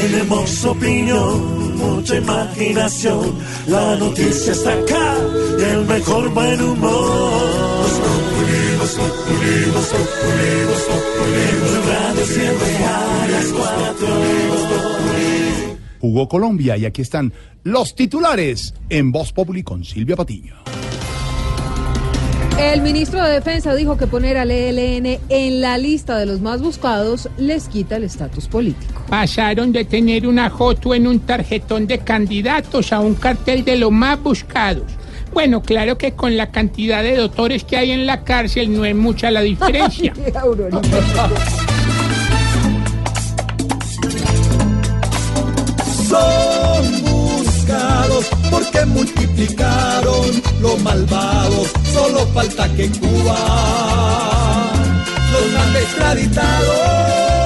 Tenemos opinión, mucha imaginación. La noticia está acá y el mejor buen humor. Jugó Colombia y aquí están los titulares en Voz Populi con Silvia Patiño. El ministro de Defensa dijo que poner al ELN en la lista de los más buscados les quita el estatus político. Pasaron de tener una foto en un tarjetón de candidatos a un cartel de los más buscados. Bueno, claro que con la cantidad de doctores que hay en la cárcel no es mucha la diferencia. Son buscados porque multiplicaron los malvados. Solo falta que en Cuba los han extraditado.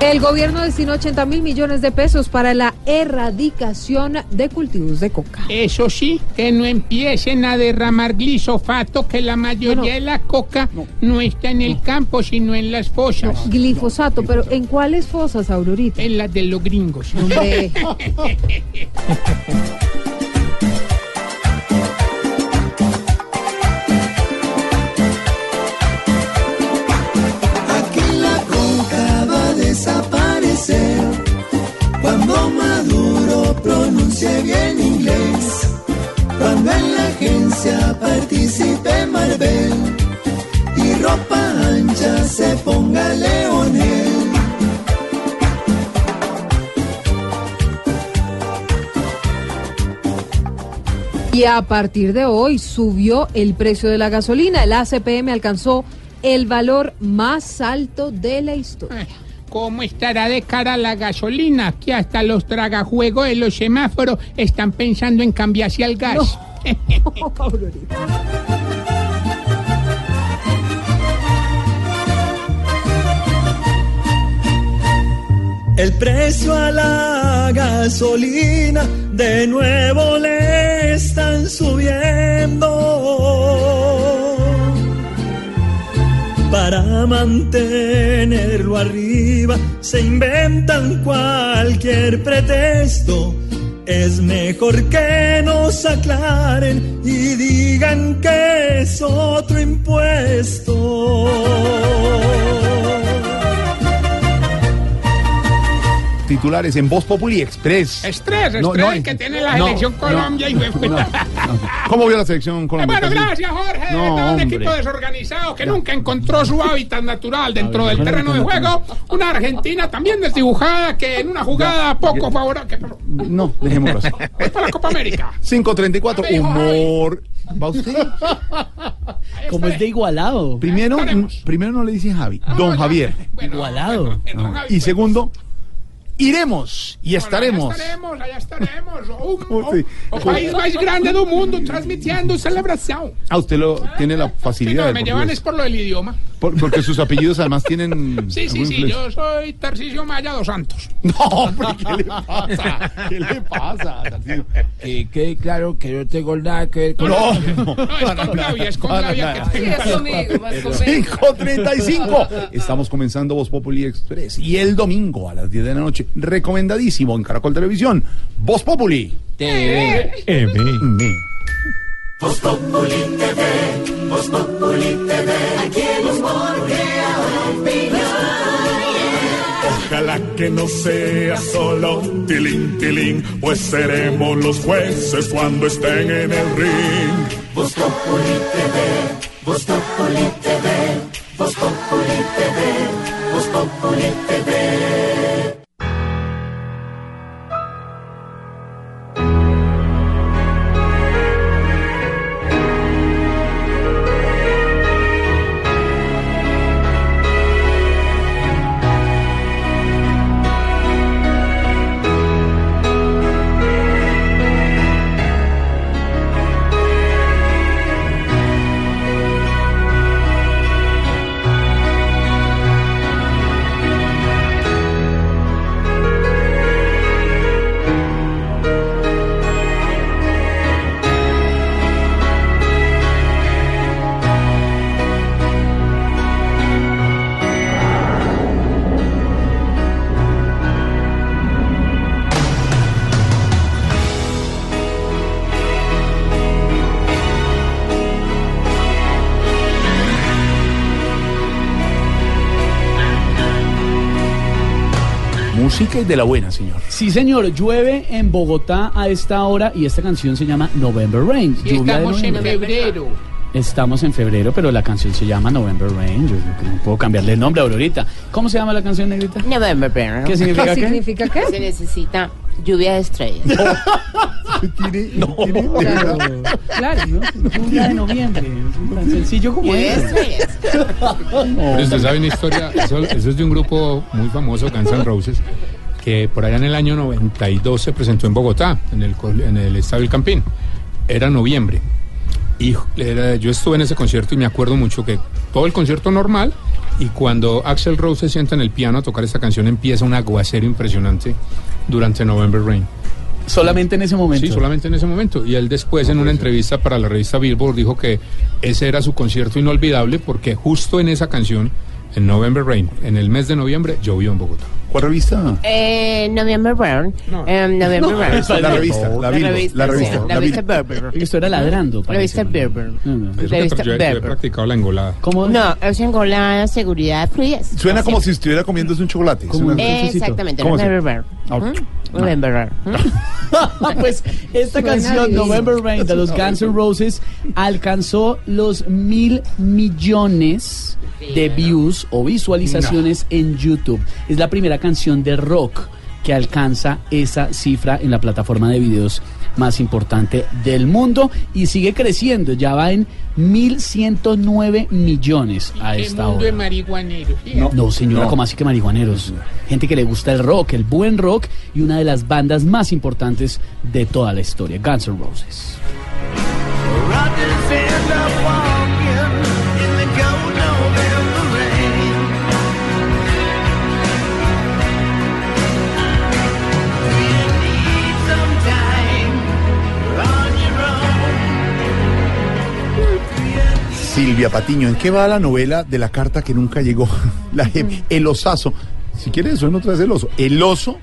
El gobierno destinó 80.000 millones de pesos para la erradicación de cultivos de coca. Eso sí, que no empiecen a derramar glifosato, que la mayoría de la coca no está en el campo, sino en las fosas. Glifosato, pero ¿en cuáles fosas, Aurorita? En las de los gringos. Hombre. Cuando Maduro pronuncie bien inglés, cuando en la agencia participe Marvel y ropa ancha se ponga Leonel. Y a partir de hoy subió el precio de la gasolina. El ACPM alcanzó el valor más alto de la historia. ¿Cómo estará de cara a la gasolina? Que hasta los tragajuegos de los semáforos están pensando en cambiarse al gas. No. El precio a la gasolina de nuevo le están subiendo. Para mantenerlo arriba se inventan cualquier pretexto. Es mejor que nos aclaren y digan que es otro impuesto. Titulares en Voz Populi Express. Estrés, que tiene la selección Colombia. ¿Cómo vio la selección Colombia? Bueno, gracias, Jorge. Un equipo desorganizado que nunca encontró su hábitat natural dentro del terreno de juego. Una Argentina también desdibujada que en una jugada poco favorable. No, dejémoslo así. Es para la Copa América. 5:34, humor. ¿Va usted? Como es de igualado. Primero no le dicen Javi, don Javier. Igualado. Y segundo... Iremos y estaremos. Allá estaremos. Un país más grande del mundo transmitiendo celebración. Ah, usted tiene la facilidad. Sí, me llevan es por lo del idioma. Porque sus apellidos además tienen... Sí, yo soy Tarcisio Maya dos Santos. No, hombre, ¿Qué le pasa? Que quede claro que no tengo nada que ver con... No, es con labia. 5:35. Estamos comenzando Voz Populi Express. Y el domingo a las 10 de la noche, recomendadísimo en Caracol Televisión, Voz Populi TV. Voz Populi TV, Voz Populi TV, aquí el humor crea opinión. Ojalá que no sea solo tilín, tilín, pues seremos los jueces cuando estén en el ring. Voz Populi TV, Voz Populi TV, Voz Populi TV, Voz Populi TV. música y de la buena, señor. Sí, señor, llueve en Bogotá a esta hora y esta canción se llama November Rain. Sí, estamos en febrero. Estamos en febrero, pero la canción se llama November Rain. Yo no puedo cambiarle el nombre a Aurorita. ¿Cómo se llama la canción, negrita? November Rain. ¿Qué significa qué? ¿Significa qué? Se necesita lluvia de estrellas. No. Claro, ¿no? Una de noviembre. Tan sencillo como es. Pero usted sabe una historia, eso es de un grupo muy famoso, Guns N' Roses, que por allá en el año 92 se presentó en Bogotá, en el Estadio El Campín. Era noviembre. Y yo estuve en ese concierto y me acuerdo mucho que todo el concierto normal, y cuando Axl Rose se sienta en el piano a tocar esta canción empieza un aguacero impresionante durante November Rain. ¿Solamente en ese momento? Sí, solamente en ese momento. Y él después en una entrevista para la revista Billboard dijo que ese era su concierto inolvidable porque justo en esa canción, en November Rain, en el mes de noviembre, llovió en Bogotá. ¿Cuál revista? November Rain. La revista. La revista Berber. Esto era ladrando. La revista Berber. Yo he practicado la engolada. ¿Cómo? No, es engolada, seguridad, fluidez. Suena como si estuviera comiéndose un chocolate. Exactamente. November Rain. November Rain. Pues esta canción, November Rain, de los Guns N' Roses, alcanzó los 1.000 millones de views o visualizaciones en YouTube. Es la primera canción de rock que alcanza esa cifra en la plataforma de videos más importante del mundo y sigue creciendo, ya va en 1.109 millones a esta hora. No, señora, ¿cómo así que marihuaneros? Gente que le gusta el rock, el buen rock, y una de las bandas más importantes de toda la historia, Guns N' Roses. Silvia Patiño, ¿en qué va la novela de la carta que nunca llegó? El osazo. Si quieres, suena otra vez el oso. El oso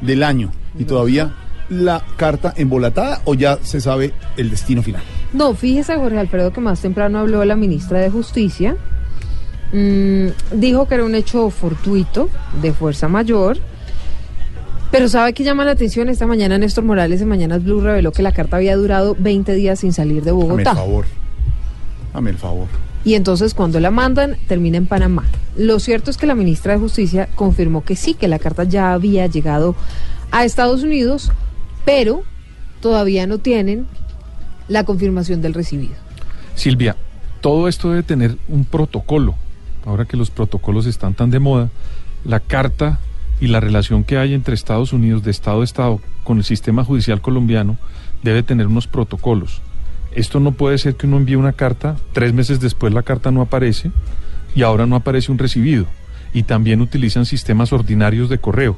del año. Y todavía la carta embolatada, o ya se sabe el destino final. No, fíjese, Jorge Alfredo, que más temprano habló la ministra de Justicia. Dijo que era un hecho fortuito, de fuerza mayor. Pero ¿sabe qué llama la atención? Esta mañana Néstor Morales en Mañanas Blue reveló que la carta había durado 20 días sin salir de Bogotá. Por favor. Dame el favor. Y entonces cuando la mandan, termina en Panamá. Lo cierto es que la ministra de Justicia confirmó que sí, que la carta ya había llegado a Estados Unidos, pero todavía no tienen la confirmación del recibido. Silvia, todo esto debe tener un protocolo. Ahora que los protocolos están tan de moda, la carta y la relación que hay entre Estados Unidos, de Estado a Estado, con el sistema judicial colombiano, debe tener unos protocolos. Esto no puede ser que uno envíe una carta, 3 meses después la carta no aparece y ahora no aparece un recibido. Y también utilizan sistemas ordinarios de correo.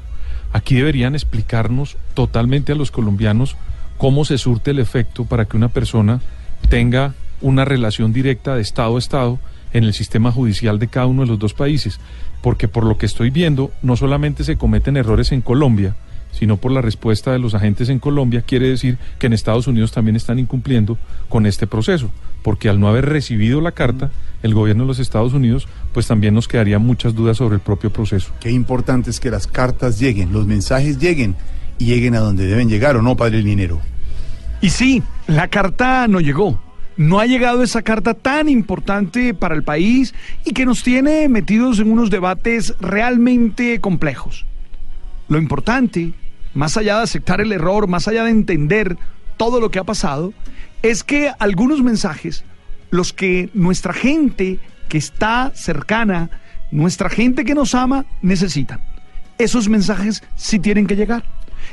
Aquí deberían explicarnos totalmente a los colombianos cómo se surte el efecto para que una persona tenga una relación directa de Estado a Estado en el sistema judicial de cada uno de los dos países. Porque por lo que estoy viendo, no solamente se cometen errores en Colombia, sino por la respuesta de los agentes en Colombia, quiere decir que en Estados Unidos también están incumpliendo con este proceso, porque al no haber recibido la carta, el gobierno de los Estados Unidos, pues también nos quedaría muchas dudas sobre el propio proceso. Qué importante es que las cartas lleguen, los mensajes lleguen, y lleguen a donde deben llegar, ¿o no, padre Linero? Y sí, la carta no llegó. No ha llegado esa carta tan importante para el país y que nos tiene metidos en unos debates realmente complejos. Lo importante, más allá de aceptar el error, más allá de entender todo lo que ha pasado, es que algunos mensajes, los que nuestra gente que está cercana, nuestra gente que nos ama, necesitan. Esos mensajes sí tienen que llegar.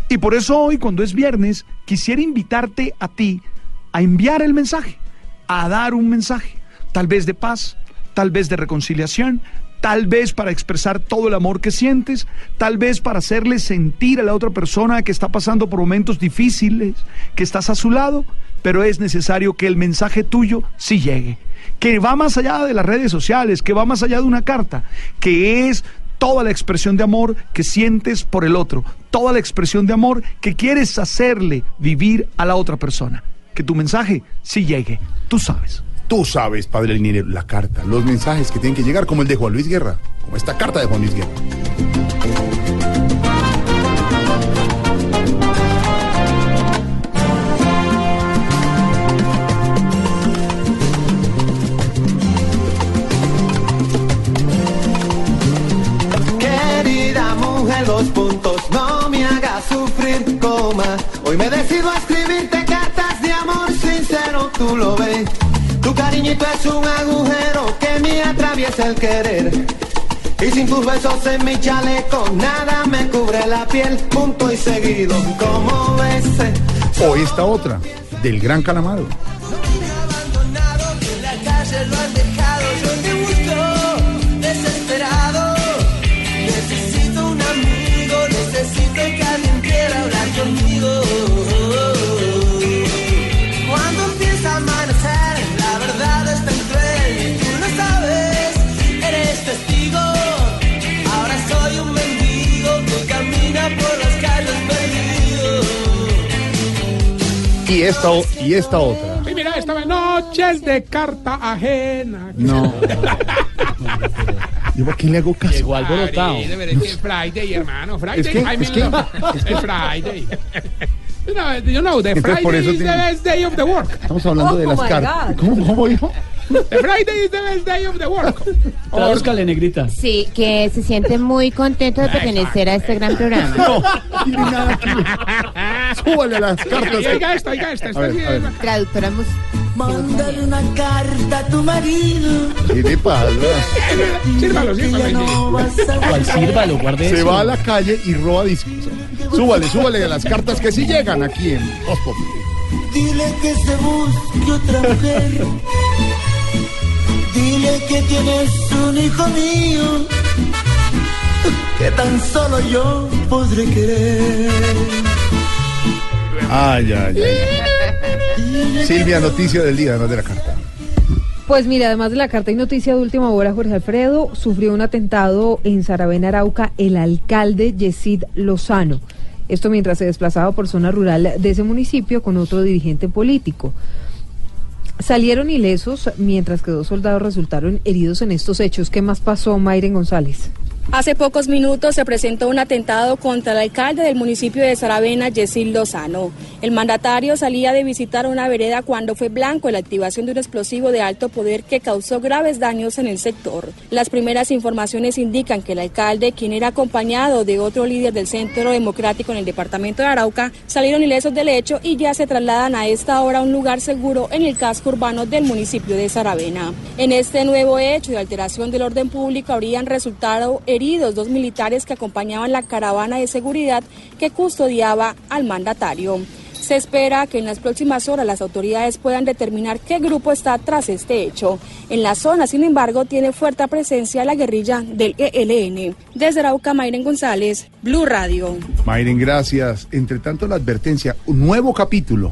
Y por eso hoy, cuando es viernes, quisiera invitarte a ti a enviar el mensaje, a dar un mensaje, tal vez de paz, tal vez de reconciliación, tal vez para expresar todo el amor que sientes, tal vez para hacerle sentir a la otra persona que está pasando por momentos difíciles, que estás a su lado, pero es necesario que el mensaje tuyo sí llegue, que va más allá de las redes sociales, que va más allá de una carta, que es toda la expresión de amor que sientes por el otro, toda la expresión de amor que quieres hacerle vivir a la otra persona. Que tu mensaje sí llegue, tú sabes. Tú sabes, padre Linero, la carta, los mensajes que tienen que llegar, como el de Juan Luis Guerra, como esta carta de Juan Luis Guerra. Me decido a escribirte cartas de amor sincero, tú lo ves. Tu cariñito es un agujero que me atraviesa el querer. Y sin tus besos en mi chaleco, nada me cubre la piel, punto y seguido, como ves. O esta otra, del Gran Calamaro. Y esta otra. Y mira, esta noches de carta ajena. No. ¿Yo por qué le hago caso? Llegó alborotado. Es Friday, hermano. Friday. Es Friday. You know, the Friday is the best day of the work. Estamos hablando de las cartas. ¿Cómo dijo? The Friday is the best day of the work. Búscale, negrita. Sí, que se siente muy contento de pertenecer a este gran programa. No, tiene nada aquí. Súbale las cartas. Oiga esta. Traductora musical. Mándale una carta a tu marido. ¿Qué te pasa? Sírvalo. ¿Cuál sírvalo? Guarde eso. Se va a la calle y roba discos. Súbale a las cartas que sí llegan aquí en Voz Populi. Dile que se busque otra mujer. Dile que tienes un hijo mío que tan solo yo podré querer. Ay. Silvia, noticia del día, además de la carta. Pues mira, además de la carta y noticia de última hora, Jorge Alfredo sufrió un atentado en Saravena, Arauca, el alcalde Yesid Lozano. Esto mientras se desplazaba por zona rural de ese municipio con otro dirigente político. Salieron ilesos, mientras que 2 soldados resultaron heridos en estos hechos. ¿Qué más pasó, Mayren González? Hace pocos minutos se presentó un atentado contra el alcalde del municipio de Saravena, Yesid Lozano. El mandatario salía de visitar una vereda cuando fue blanco de la activación de un explosivo de alto poder que causó graves daños en el sector. Las primeras informaciones indican que el alcalde, quien era acompañado de otro líder del Centro Democrático en el departamento de Arauca, salieron ilesos del hecho y ya se trasladan a esta hora a un lugar seguro en el casco urbano del municipio de Saravena. En este nuevo hecho de alteración del orden público habrían resultado heridos 2 militares que acompañaban la caravana de seguridad que custodiaba al mandatario. Se espera que en las próximas horas las autoridades puedan determinar qué grupo está tras este hecho. En la zona, sin embargo, tiene fuerte presencia la guerrilla del ELN. Desde Arauca, Mayren González, Blue Radio. Mayren, gracias. Entre tanto, la advertencia, un nuevo capítulo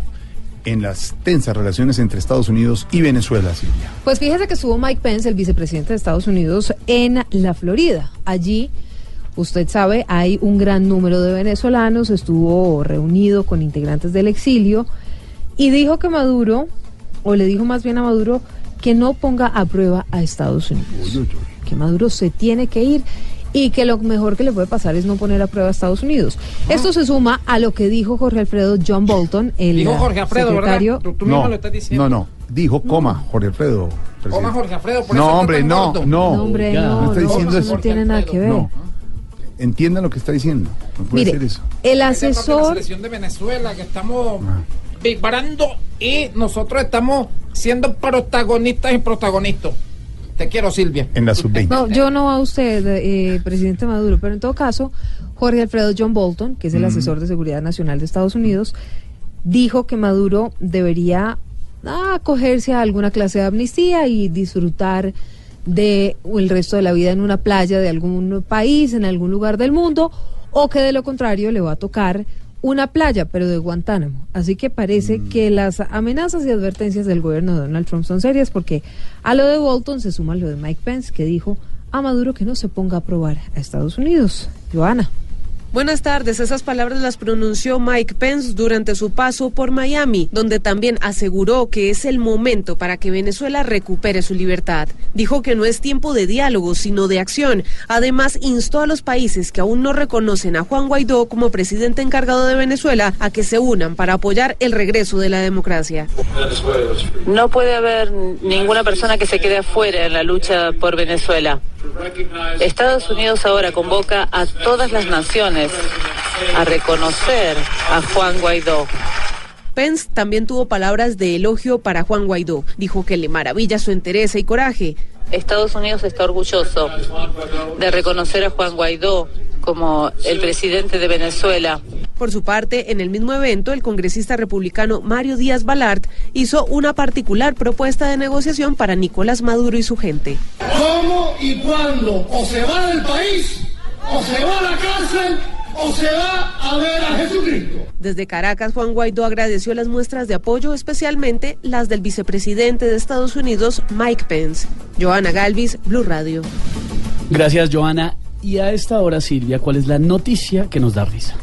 en las tensas relaciones entre Estados Unidos y Venezuela, Silvia. Pues fíjese que estuvo Mike Pence, el vicepresidente de Estados Unidos, en la Florida. Allí, usted sabe, hay un gran número de venezolanos, estuvo reunido con integrantes del exilio y dijo que Maduro, o le dijo más bien a Maduro, que no ponga a prueba a Estados Unidos. Que Maduro se tiene que ir y que lo mejor que le puede pasar es no poner a prueba a Estados Unidos. Esto se suma a lo que dijo Jorge Alfredo John Bolton, el dijo Jorge Alfredo, secretario. ¿Tú mismo lo estás diciendo? No. Dijo, Jorge Alfredo. Presidente. Coma Jorge Alfredo. Por no, eso hombre, no, no, no. Hombre, no. No está diciendo eso. No tiene nada que ver. No. Entiendan lo que está diciendo. No puede mire, ser eso. El asesor de la selección de Venezuela, que estamos vibrando y nosotros estamos siendo protagonistas y protagonistas. Te quiero, Silvia. En la sub-20. No, yo no a usted, presidente Maduro, pero en todo caso, Jorge Alfredo John Bolton, que es el asesor de Seguridad Nacional de Estados Unidos, dijo que Maduro debería acogerse a alguna clase de amnistía y disfrutar de el resto de la vida en una playa de algún país, en algún lugar del mundo, o que de lo contrario le va a tocar una playa, pero de Guantánamo. Así que parece que las amenazas y advertencias del gobierno de Donald Trump son serias, porque a lo de Bolton se suma lo de Mike Pence, que dijo a Maduro que no se ponga a probar a Estados Unidos. Joana. Buenas tardes, esas palabras las pronunció Mike Pence durante su paso por Miami, donde también aseguró que es el momento para que Venezuela recupere su libertad. Dijo que no es tiempo de diálogo, sino de acción. Además, instó a los países que aún no reconocen a Juan Guaidó como presidente encargado de Venezuela a que se unan para apoyar el regreso de la democracia. No puede haber ninguna persona que se quede afuera en la lucha por Venezuela. Estados Unidos ahora convoca a todas las naciones a reconocer a Juan Guaidó. Pence también tuvo palabras de elogio para Juan Guaidó. Dijo que le maravilla su entereza y coraje. Estados Unidos está orgulloso de reconocer a Juan Guaidó como el presidente de Venezuela. Por su parte, en el mismo evento, el congresista republicano Mario Díaz Balart hizo una particular propuesta de negociación para Nicolás Maduro y su gente. ¿Cómo y cuándo? O se va del país, o se va a la cárcel, o se va a ver a Jesucristo. Desde Caracas, Juan Guaidó agradeció las muestras de apoyo, especialmente las del vicepresidente de Estados Unidos, Mike Pence. Johanna Galvis, Blue Radio. Gracias, Johanna. Y a esta hora, Silvia, ¿cuál es la noticia que nos da risa?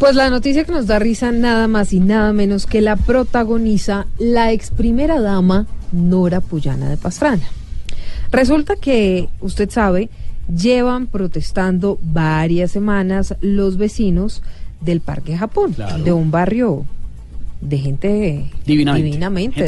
Pues la noticia que nos da risa nada más y nada menos que la protagoniza la ex primera dama Nora Puyana de Pastrana. Resulta que, usted sabe, llevan protestando varias semanas los vecinos del Parque Japón, claro, de un barrio de gente divinamente.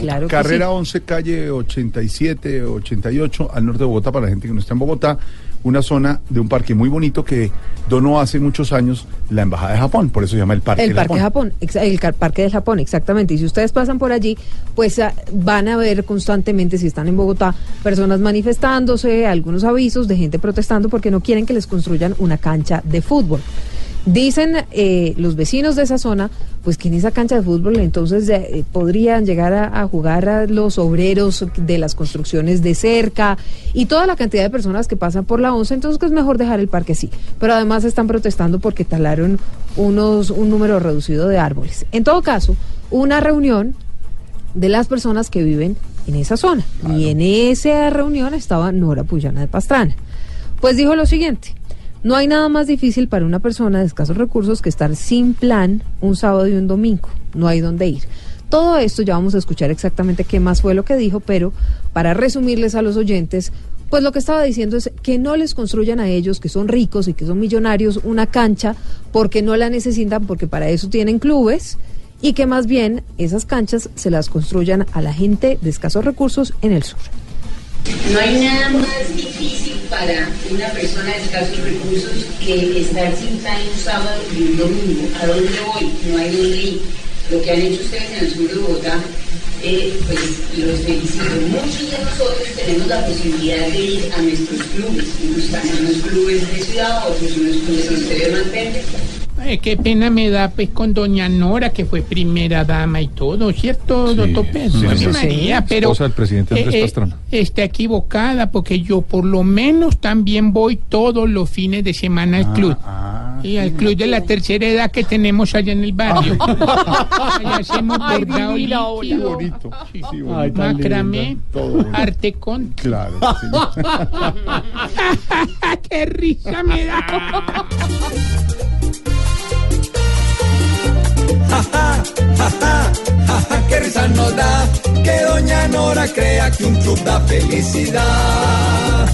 Claro, carrera sí. 11, calle 87, 88, al norte de Bogotá, para la gente que no está en Bogotá. Una zona de un parque muy bonito que donó hace muchos años la Embajada de Japón, por eso se llama el Parque del Japón. El Parque del Japón, exactamente. Y si ustedes pasan por allí, pues van a ver constantemente, si están en Bogotá, personas manifestándose, algunos avisos de gente protestando porque no quieren que les construyan una cancha de fútbol. Dicen los vecinos de esa zona, pues que en esa cancha de fútbol entonces podrían llegar a jugar a los obreros de las construcciones de cerca y toda la cantidad de personas que pasan por la 11, entonces que es mejor dejar el parque así. Pero además están protestando porque talaron un número reducido de árboles. En todo caso, una reunión de las personas que viven en esa zona. Claro. Y en esa reunión estaba Nora Puyana de Pastrana. Pues dijo lo siguiente: no hay nada más difícil para una persona de escasos recursos que estar sin plan un sábado y un domingo. No hay dónde ir. Todo esto ya vamos a escuchar exactamente qué más fue lo que dijo, pero para resumirles a los oyentes, pues lo que estaba diciendo es que no les construyan a ellos, que son ricos y que son millonarios, una cancha porque no la necesitan, porque para eso tienen clubes, y que más bien esas canchas se las construyan a la gente de escasos recursos en el sur. No hay nada más difícil para una persona de escasos recursos que estar sin plan un sábado y un domingo. ¿A dónde voy? No hay dónde ir. Lo que han hecho ustedes en el sur de Bogotá, pues los felicito. Muchos de nosotros tenemos la posibilidad de ir a nuestros clubes. Unos están en los clubes de ciudad, otros en los clubes de ustedes mantengan. Qué pena me da pues con doña Nora, que fue primera dama y todo, ¿cierto, doctor Pedro? Sí, María, pero esposa del presidente Andrés Pastrana. Está equivocada, porque yo por lo menos también voy todos los fines de semana al club. Y al club de la tercera edad que tenemos allá en el barrio. Allá hacemos bordado líquido, sí, sí, macramé, arte con. Claro. Sí. ¡Qué risa me da! Jaja, jaja, jaja, qué risa nos da que doña Nora crea que un club da felicidad.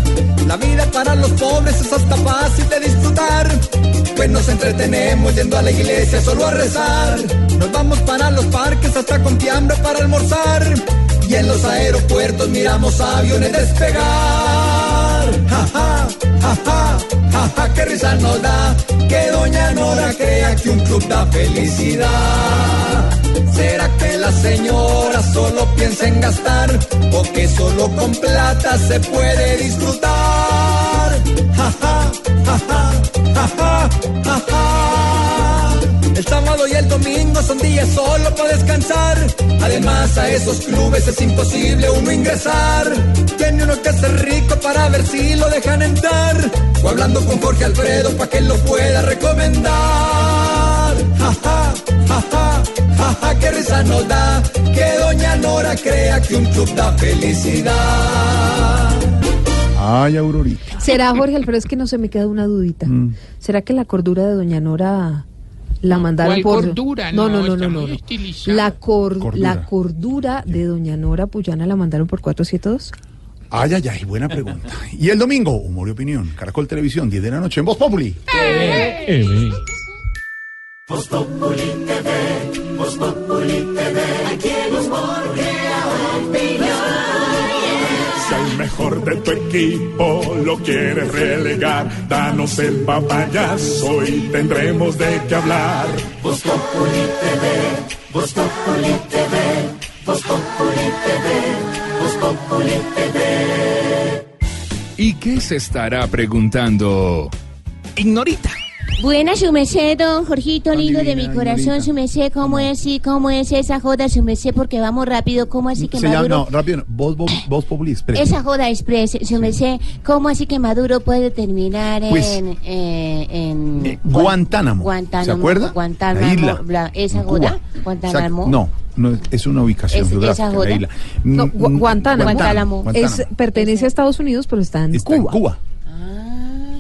La vida para los pobres es hasta fácil de disfrutar, pues nos entretenemos yendo a la iglesia solo a rezar. Nos vamos para los parques hasta con fiambre para almorzar, y en los aeropuertos miramos aviones despegar. Jaja, jaja, jaja, qué risa nos da que doña Nora crea que un club da felicidad. ¿Será que la señora solo piensa en gastar, o que solo con plata se puede disfrutar? Jaja, jaja, jaja, jaja. El sábado y el domingo son días solo para descansar. Además, a esos clubes es imposible uno ingresar. Tiene uno que ser rico para ver si lo dejan entrar, o hablando con Jorge Alfredo para que lo pueda recomendar. Jaja, jaja, jaja, qué risa nos da que doña Nora crea que un club da felicidad. Ay, Aurorita. ¿Será, Jorge Alfredo? Es que no se me queda una dudita. ¿Será que la cordura de doña Nora la mandaron por cordura? No. La cordura de doña Nora Puyana la mandaron por 472. Ay, ay, ay, buena pregunta. Y el domingo, humor y opinión, Caracol Televisión, 10 de la noche en Voz Populi. Voz Populi TV, Voz Populi TV, aquí el humor crea opinión. Es el mejor de tu equipo lo quieres relegar. Danos el papayazo y tendremos de qué hablar. Voz Populi TV, Voz Populi TV, Voz Populi TV, Voz Populi TV. ¿Y qué se estará preguntando Ignorita? Buenas, su merced, don Jorgito, lindo de mi corazón, su merced, ¿cómo es esa joda, su merced? Porque vamos rápido, ¿cómo así que Maduro? No, rápido, Voz Populi Express. Esa joda Express, su merced, ¿cómo así que Maduro puede terminar pues, en Guantánamo? Guantánamo, ¿se acuerda? Guantánamo, la isla. Esa joda, Guantánamo. No, es una ubicación geográfica de la isla. No, Guantánamo. Pertenece a Estados Unidos, pero está en Cuba. Está en Cuba.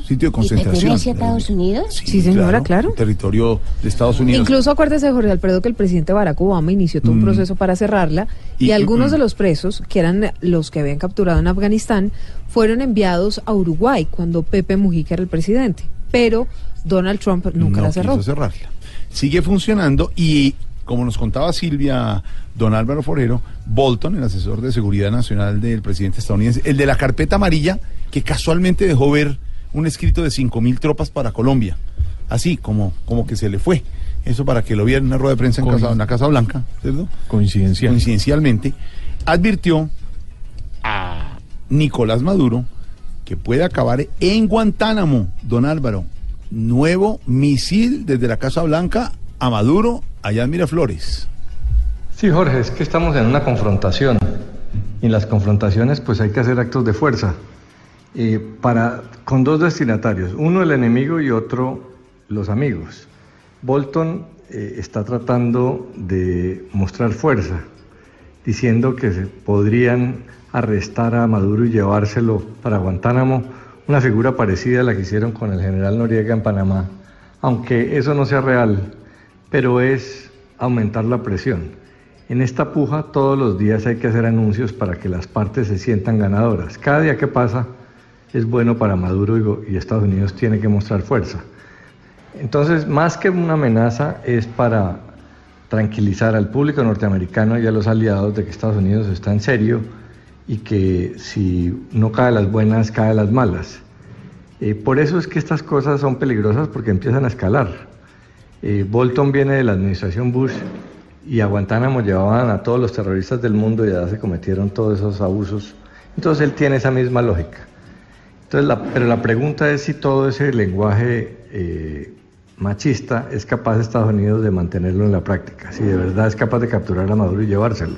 Sitio de concentración. ¿Pertenece a Estados Unidos? Sí, señora, claro. Territorio de Estados Unidos. Incluso acuérdese, Jorge Alfredo, que el presidente Barack Obama inició todo un proceso para cerrarla y algunos de los presos, que eran los que habían capturado en Afganistán, fueron enviados a Uruguay cuando Pepe Mujica era el presidente. Pero Donald Trump nunca la cerró. No quiso cerrarla. Sigue funcionando y, como nos contaba Silvia, don Álvaro Forero, Bolton, el asesor de seguridad nacional del presidente estadounidense, el de la carpeta amarilla, que casualmente dejó ver un escrito de 5.000 tropas para Colombia, así como que se le fue, eso para que lo viera en una rueda de prensa en la Casa Blanca, ¿cierto? Coincidencialmente, advirtió a Nicolás Maduro que puede acabar en Guantánamo, don Álvaro, nuevo misil desde la Casa Blanca a Maduro, allá en Miraflores. Sí, Jorge, es que estamos en una confrontación, y en las confrontaciones pues hay que hacer actos de fuerza. Con dos destinatarios, uno el enemigo y otro los amigos. Bolton está tratando de mostrar fuerza, diciendo que se podrían arrestar a Maduro y llevárselo para Guantánamo, una figura parecida a la que hicieron con el general Noriega en Panamá, aunque eso no sea real, pero es aumentar la presión. En esta puja todos los días hay que hacer anuncios para que las partes se sientan ganadoras. Cada día que pasa es bueno para Maduro y Estados Unidos tiene que mostrar fuerza. Entonces, más que una amenaza, es para tranquilizar al público norteamericano y a los aliados de que Estados Unidos está en serio y que si no cae las buenas, cae las malas. Por eso es que estas cosas son peligrosas porque empiezan a escalar. Bolton viene de la administración Bush y a Guantánamo llevaban a todos los terroristas del mundo y ya se cometieron todos esos abusos. Entonces, él tiene esa misma lógica. Entonces, pero la pregunta es si todo ese lenguaje machista es capaz Estados Unidos de mantenerlo en la práctica, si de verdad es capaz de capturar a Maduro y llevárselo,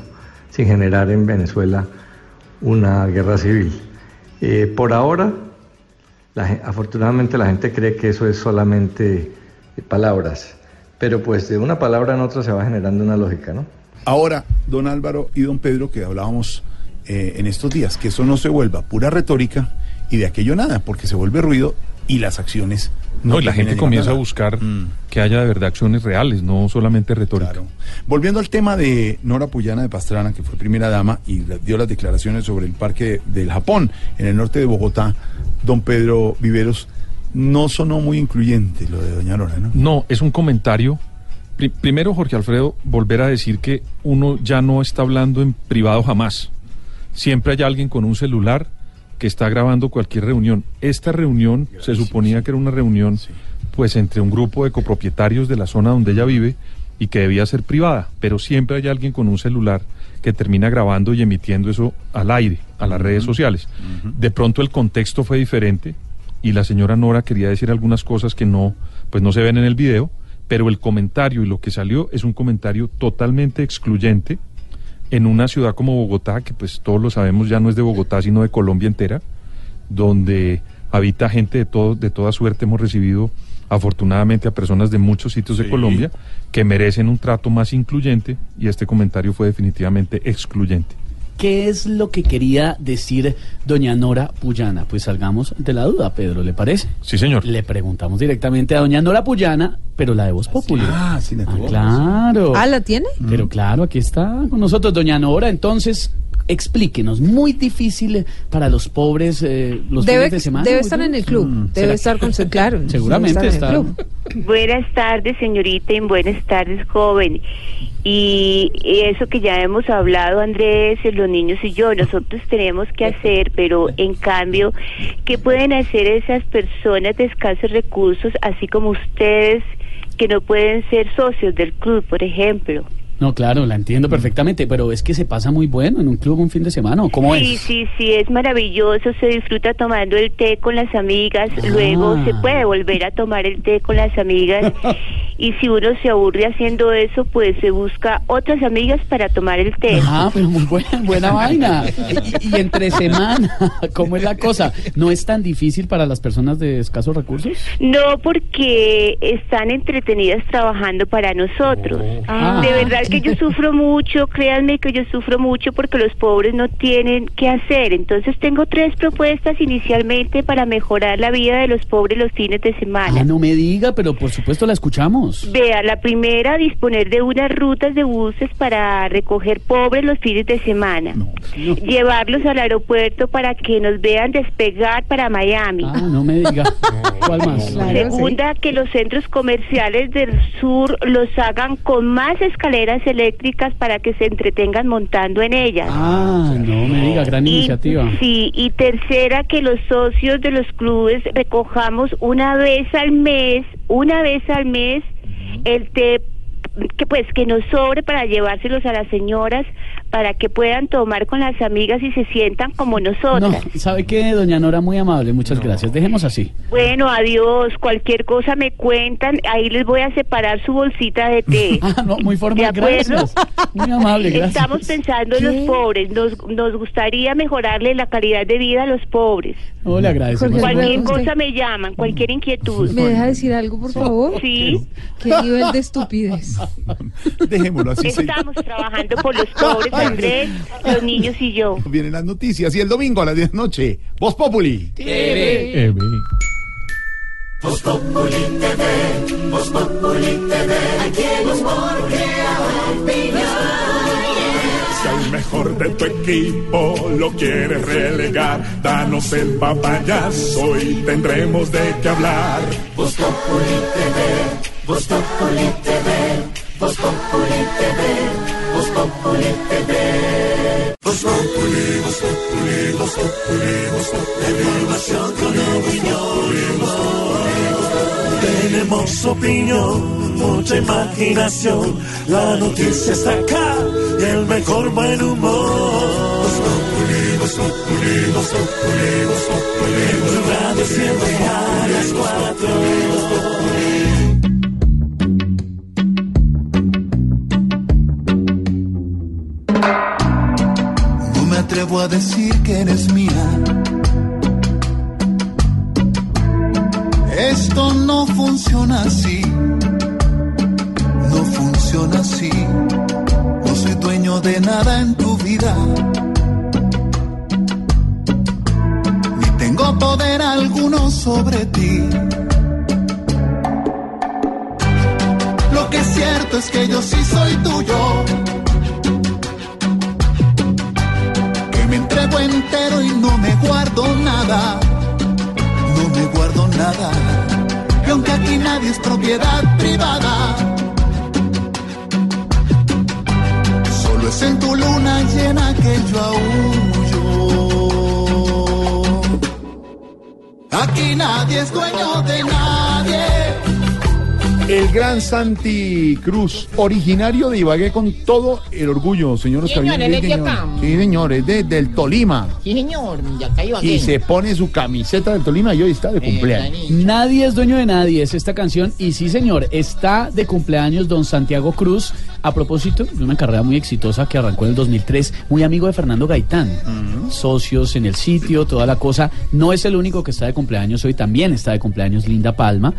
sin generar en Venezuela una guerra civil. Por ahora, afortunadamente la gente cree que eso es solamente palabras, pero pues de una palabra en otra se va generando una lógica, ¿no? Ahora, don Álvaro y don Pedro, que hablábamos en estos días, que eso no se vuelva pura retórica, y de aquello nada, porque se vuelve ruido y las acciones... No, y la gente comienza a buscar que haya de verdad acciones reales, no solamente retórica. Claro. Volviendo al tema de Nora Puyana de Pastrana, que fue primera dama y dio las declaraciones sobre el Parque del Japón, en el norte de Bogotá, don Pedro Viveros, no sonó muy incluyente lo de doña Nora, ¿no? No, es un comentario... Primero, Jorge Alfredo, volver a decir que uno ya no está hablando en privado jamás. Siempre hay alguien con un celular que está grabando cualquier reunión. Esta reunión se suponía que era una reunión pues entre un grupo de copropietarios de la zona donde ella vive y que debía ser privada, pero siempre hay alguien con un celular que termina grabando y emitiendo eso al aire, a las redes sociales. De pronto el contexto fue diferente y la señora Nora quería decir algunas cosas que no, pues no se ven en el video, pero el comentario y lo que salió es un comentario totalmente excluyente en una ciudad como Bogotá, que pues todos lo sabemos ya no es de Bogotá, sino de Colombia entera, donde habita gente de toda suerte. Hemos recibido afortunadamente a personas de muchos sitios de Colombia que merecen un trato más incluyente y este comentario fue definitivamente excluyente. ¿Qué es lo que quería decir doña Nora Puyana? Pues salgamos de la duda, Pedro, ¿le parece? Sí, señor. Le preguntamos directamente a doña Nora Puyana, pero la de Voz Populi. Ah, sí, la de Voz Populi. Claro. ¿Ah, la tiene? Pero claro, aquí está con nosotros doña Nora, entonces... explíquenos, muy difícil para los pobres los fines de semana. Debe estar en el club, debe estar con su, claro. Seguramente está. Buenas tardes, señorita, y buenas tardes, joven. Y eso que ya hemos hablado, Andrés, los niños y yo, nosotros tenemos que hacer, pero en cambio, ¿qué pueden hacer esas personas de escasos recursos, así como ustedes, que no pueden ser socios del club, por ejemplo? No, claro, la entiendo perfectamente, pero es que se pasa muy bueno en un club un fin de semana, ¿cómo es? Sí, sí, sí, es maravilloso, se disfruta tomando el té con las amigas, luego se puede volver a tomar el té con las amigas, y si uno se aburre haciendo eso, pues se busca otras amigas para tomar el té. Ah, pero muy buena vaina. Y entre semana, ¿cómo es la cosa? ¿No es tan difícil para las personas de escasos recursos? No, porque están entretenidas trabajando para nosotros. De verdad que yo sufro mucho, créanme que yo sufro mucho porque los pobres no tienen qué hacer. Entonces tengo 3 propuestas inicialmente para mejorar la vida de los pobres los fines de semana. Ah, no me diga, pero por supuesto la escuchamos. Vea, la primera, disponer de unas rutas de buses para recoger pobres los fines de semana. No. Llevarlos al aeropuerto para que nos vean despegar para Miami. Ah, no me diga. ¿Cuál más? Claro, segunda, que los centros comerciales del sur los hagan con más escaleras eléctricas para que se entretengan montando en ellas. Ah, no me diga, gran iniciativa. Sí, y tercera, que los socios de los clubes recojamos una vez al mes, el té que nos sobre para llevárselos a las señoras para que puedan tomar con las amigas y se sientan como nosotras. No, ¿sabe qué, doña Nora? Muy amable, muchas gracias. Dejemos así. Bueno, adiós. Cualquier cosa me cuentan. Ahí les voy a separar su bolsita de té. Ah, no, muy formal, gracias. Muy amable, gracias. Estamos pensando en los pobres. Nos gustaría mejorarle la calidad de vida a los pobres. No, le agradezco. Cualquier cosa me llaman, cualquier inquietud. ¿Me deja decir algo, por favor? Sí. Qué nivel de estupidez. Dejémoslo así. Estamos trabajando por los pobres. Andrés, los niños y yo. Vienen las noticias y el domingo a las 10 de la noche. Voz Populi TV. Voz Populi TV. Voz Populi TV. Aquí hemos Si al mejor de tu equipo lo quieres relegar, danos el papayazo y tendremos de qué hablar. Voz Populi TV. Voz Populi TV. Voz Populi TV. Voz Populi TV. Voz Populi, Voz Populi, Voz Populi, Voz Populi. La información con opinión. Tenemos opinión, mucha imaginación. La noticia está acá y el mejor buen humor. Voz Populi, Voz Populi, Voz Populi, Voz Populi. Blue Radio siempre a las 4. Voz Populi. No me atrevo a decir que eres mía. Esto no funciona así. No funciona así. No soy dueño de nada en tu vida. Ni tengo poder alguno sobre ti. Lo que es cierto es que yo sí soy tuyo. Entero y no me guardo nada, no me guardo nada, y aunque aquí nadie es propiedad privada, solo es en tu luna llena que yo aúllo. Aquí nadie es dueño de nadie. El gran Santi Cruz, originario de Ibagué, con todo el orgullo, señores. Sí, señores, del Tolima. Sí, señor, ya cayó aquí. Y se pone su camiseta del Tolima y hoy está de cumpleaños. Nadie es dueño de nadie, es esta canción. Y sí, señor, está de cumpleaños don Santiago Cruz, a propósito de una carrera muy exitosa que arrancó en el 2003, muy amigo de Fernando Gaitán. Socios en el sitio, toda la cosa. No es el único que está de cumpleaños hoy, también está de cumpleaños Linda Palma.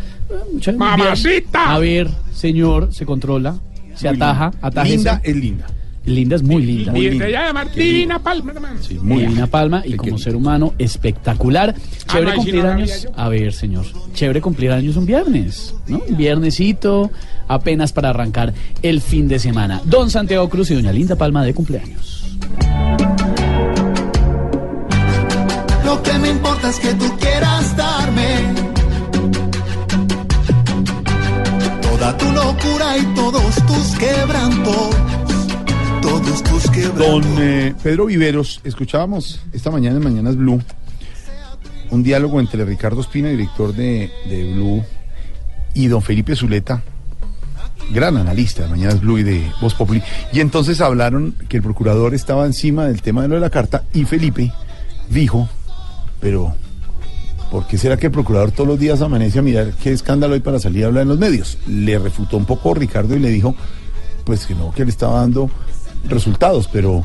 ¡Mamacita! A ver, señor, se controla, se ataja, atájese. Linda es linda. Linda es muy linda. Y se llama Martina Palma. Sí, muy linda Palma, y como ser humano espectacular. Chévere cumplir años. A ver, señor, chévere cumplir años un viernes, ¿no? Un viernesito, apenas para arrancar el fin de semana. Don Santiago Cruz y doña Linda Palma de cumpleaños. que me importa es que tú quieras darme toda tu locura y todos tus quebrantos. Todos tus quebrantos. Don Pedro Viveros, escuchábamos esta mañana en Mañanas Blue un diálogo entre Ricardo Espina, director de Blue, y don Felipe Zuleta, gran analista de Mañanas Blue y de Voz Populi. Y entonces hablaron que el procurador estaba encima del tema de lo de la carta, y Felipe dijo, pero ¿por qué será que el procurador todos los días amanece a mirar qué escándalo hay para salir a hablar en los medios? Le refutó un poco Ricardo y le dijo, pues que no, que le estaba dando resultados, pero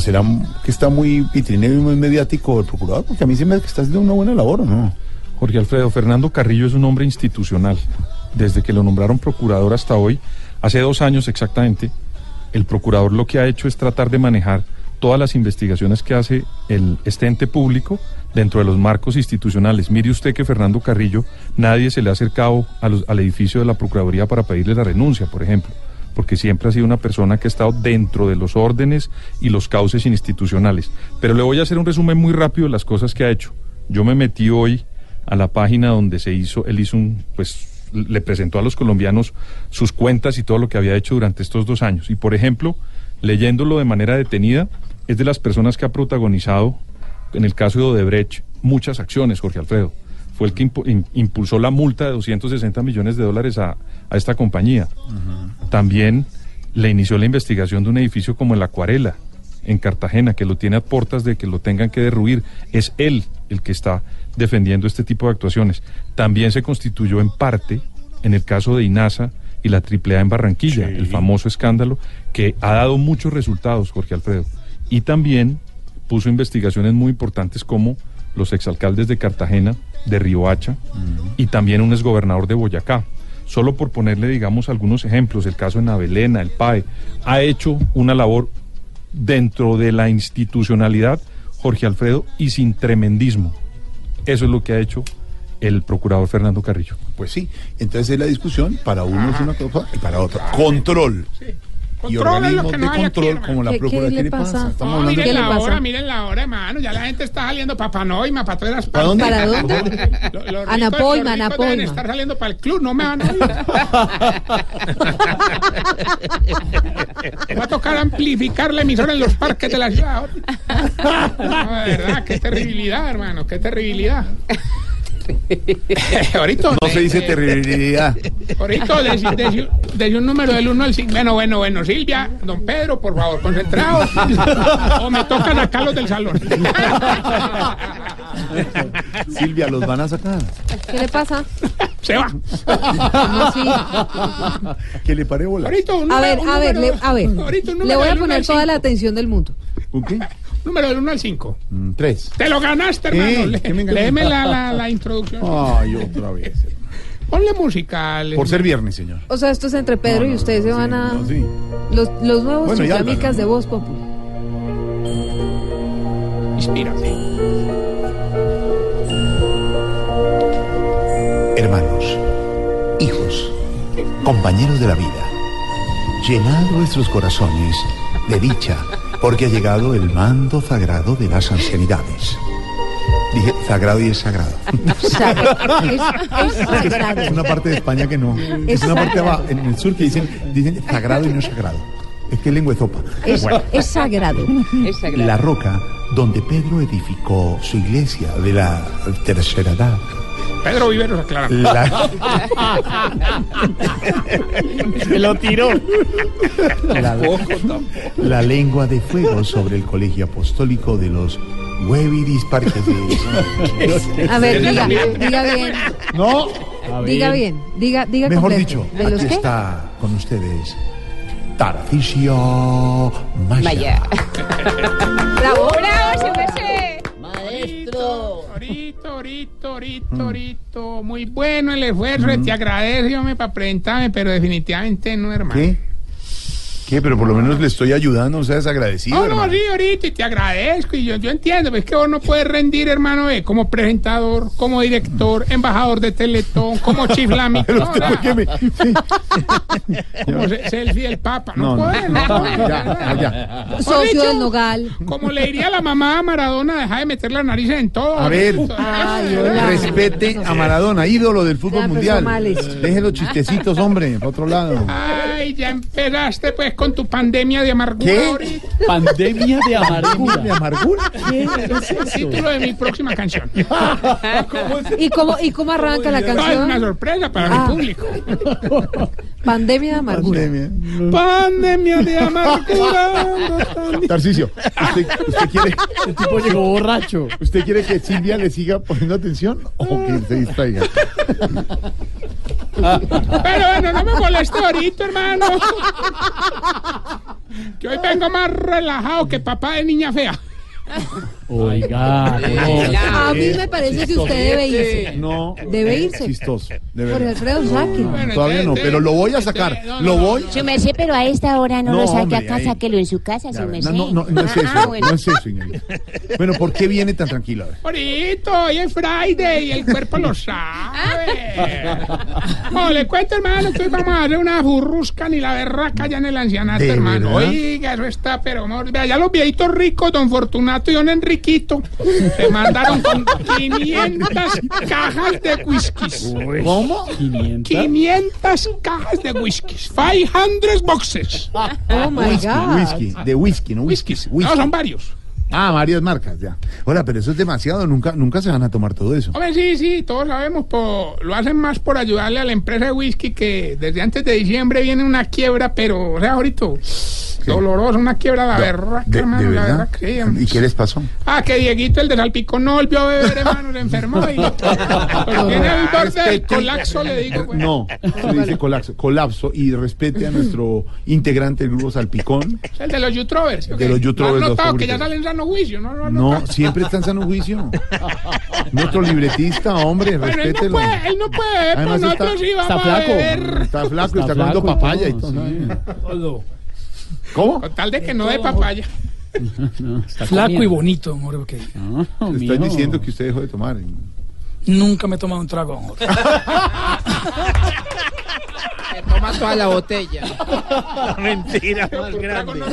será que está muy vitrinero y muy mediático el procurador, porque a mí se me hace que está haciendo una buena labor, ¿o no? Jorge Alfredo, Fernando Carrillo es un hombre institucional. Desde que lo nombraron procurador hasta hoy, hace 2 años exactamente, el procurador lo que ha hecho es tratar de manejar todas las investigaciones que hace este ente público dentro de los marcos institucionales. Mire usted que Fernando Carrillo, nadie se le ha acercado al edificio de la Procuraduría para pedirle la renuncia, por ejemplo, porque siempre ha sido una persona que ha estado dentro de los órdenes y los cauces institucionales. Pero le voy a hacer un resumen muy rápido de las cosas que ha hecho. Yo me metí hoy a la página donde le presentó a los colombianos sus cuentas y todo lo que había hecho durante estos 2 años. Y por ejemplo, leyéndolo de manera detenida, es de las personas que ha protagonizado, en el caso de Odebrecht, muchas acciones, Jorge Alfredo. Fue el que impulsó la multa de $260 millones a esta compañía. Uh-huh. También le inició la investigación de un edificio como el Acuarela, en Cartagena, que lo tiene a portas de que lo tengan que derruir. Es él el que está defendiendo este tipo de actuaciones. También se constituyó en parte, en el caso de INASA y la AAA en Barranquilla, sí, el famoso escándalo, que ha dado muchos resultados, Jorge Alfredo. Y también puso investigaciones muy importantes como los exalcaldes de Cartagena, de Riohacha, y también un exgobernador de Boyacá. Solo por ponerle, digamos, algunos ejemplos, el caso en Avelena, el PAE, ha hecho una labor dentro de la institucionalidad, Jorge Alfredo, y sin tremendismo. Eso es lo que ha hecho el procurador Fernando Carrillo. Pues sí, entonces es la discusión, para uno es una cosa y para otra. Control. Sí. Y organismos de control como la Procuraduría. ¿Qué le pasa? Miren la hora, hermano. Ya la gente está saliendo para Panoima, para todas las partes. ¿Para dónde? Anapoima, Anapoima. Deben estar saliendo para el club, no me van a ir. Va a tocar amplificar la emisora en los parques de la ciudad. No, de verdad, qué terribilidad, hermano, qué terribilidad. Ahorita no se dice terribilidad. Ahorita desde un número del 1 al 5. Bueno, Silvia, don Pedro, por favor, concentrados. O me tocan acá los del salón. Silvia, los van a sacar. ¿Qué le pasa? Se va. No, sí. Que le pare bola. Ahorita un número, le voy a poner toda la atención del mundo. ¿Qué? Número del 1 al 5. 3. Te lo ganaste, hermano. Léeme la introducción. Ay, otra vez. Ponle música. Por ser viernes, señor. O sea, esto es entre Pedro y ustedes se van a... No, sí. Los nuevos dinámicas de Voz Populi. Inspírate. Hermanos, hijos, compañeros de la vida, llenad vuestros corazones de dicha, porque ha llegado el mando sagrado de las ancianidades. Dije sagrado y es sagrado. Es una parte de España que no. Es una parte abajo, en el sur, que dicen sagrado y no sagrado. Es que es lengua de sopa. Es sagrado. La roca donde Pedro edificó su iglesia de la tercera edad. Pedro Viveros, aclara. Se lo tiró. La lengua de fuego sobre el colegio apostólico de los huevidis parques. A ver, diga bien. No. Diga bien, diga mejor completo. Dicho, ¿de aquí qué? Está con ustedes Tarcisio Maya. Bravo, maestro. Torito, muy bueno el esfuerzo, te agradezco para presentarme, pero definitivamente no, hermano. ¿Qué? ¿Qué? Pero por lo menos le estoy ayudando, o sea, es agradecido. No, hermano. No, sí, ahorita te agradezco y yo entiendo, pero es que vos no puedes rendir, hermano, como presentador, como director, embajador de Teletón, como chiflamico. Como selfie del Papa, no puedes. Ya. Socio del Nogal. Como le diría la mamá a Maradona, deja de meter la nariz en todo. A ver, respete a Maradona, ídolo del fútbol mundial. Deje los chistecitos, hombre, para otro lado. Ay, ya empezaste, pues, con tu pandemia de amargura. ¿Qué? ¿Pandemia de amargura? ¿De amargura? ¿Qué es el título de mi próxima canción? ¿Y cómo arranca la canción? Es una sorpresa para mi público. Pandemia de amargura. Pandemia de amargura. Tarcisio, ¿usted quiere? El tipo llegó borracho. ¿Usted quiere que Silvia le siga poniendo atención o que se distraiga? Pero bueno, no me moleste ahorita, hermano. Que hoy vengo más relajado que papá de niña fea. Oiga, a mí me parece que usted debe irse. No, debe irse. Chistoso. Jorge Alfredo, sáquelo. Bueno, todavía no, pero lo voy a sacar. Lo voy. Su merced, pero a esta hora no lo saque acá, sáquelo en su casa, su merced. No es eso. Bueno. No es eso, señor. Bueno, ¿por qué viene tan tranquilo? Ahorita, hoy es Friday y el cuerpo lo sabe. No, le cuento, hermano, que hoy vamos a darle una burrusca ni la berraca allá en el ancianato, hermano. Oiga, eso está, pero vea, ya los viejitos ricos, don Fortunato y don Enriquito, te mandaron con 500 cajas de whiskies. ¿Cómo? 500 cajas de whiskies. 500 boxes. Oh my God. Whisky, de whisky, ¿no? Whiskies. No, son varios. Ah, varias marcas, ya. Hola, pero eso es demasiado, nunca se van a tomar todo eso. Hombre, sí, todos sabemos, lo hacen más por ayudarle a la empresa de whisky que desde antes de diciembre viene una quiebra, pero, o sea, ahorita... Sí. Dolorosa, una quiebra la berraca, hermano, ¿de verdad? La berraca, sí, hermano. ¿Y qué les pasó? Ah, que Dieguito, el de Salpicón, no volvió a beber, hermano, se enfermó y tiene un borde del colapso, le digo, pues. No, se dice colapso, y respete a nuestro integrante del grupo Salpicón. Es el de los YouTubers. Okay. De los YouTubers. ¿No has notado que ya salen sano juicio? No, siempre está en sano juicio. Nuestro libretista, hombre, bueno, respételo. Él no puede beber, además, pero nosotros sí vamos a beber. Está flaco, está comiendo papaya y todo. ¿Cómo? Con tal de que no dé papaya. No, flaco comiendo. Y bonito, amor. Okay. No, estás diciendo que usted dejó de tomar. Nunca me he tomado un trago, amor. Se toma toda la botella. Mentira, más grande. No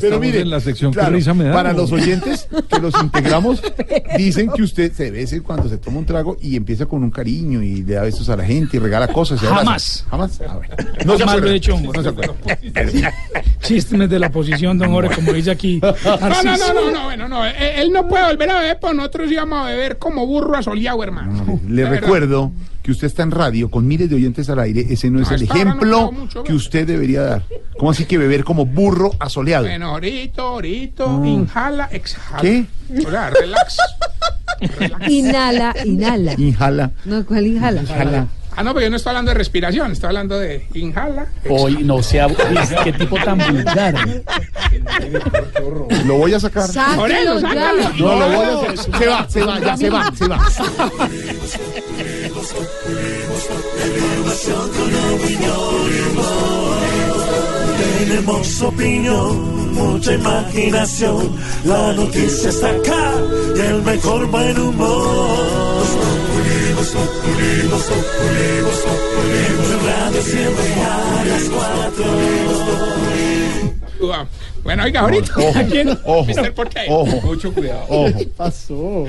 pero miren, en la sección claro, para los oyentes que los integramos, dicen que usted se besa cuando se toma un trago y empieza con un cariño y le da besos a la gente y regala cosas. Y jamás. Jamás. Ah, bueno. No jamás lo he hecho, hombre. No se acuerda. Chismes de la posición, don Jorge, como dice aquí. No. Él no puede volver a beber, pero nosotros íbamos a beber como burro asoleado, hermano. Le recuerdo que usted está en radio con miles de oyentes al aire. Ese no es el ejemplo que usted debería dar. ¿Cómo así que beber como burro asoleado? Bueno, ahorito, inhala, exhala. ¿Qué? O sea, relax. Inhala. Inhala. No, ¿cuál inhala? Inhala. Ah, no, pero yo no estoy hablando de respiración, estoy hablando de inhala. Hoy no sea. Qué tipo tan vulgar. Lo voy a sacar. Sáquelo, sácalo. No, lo voy a sacar. Se va. Tenemos opinión, mucha imaginación. La noticia está acá y el mejor buen humor. Bueno, oiga, ahorita. Ojo, Mr. Potato. Ojo, mucho cuidado. Ojo. ¿Qué pasó?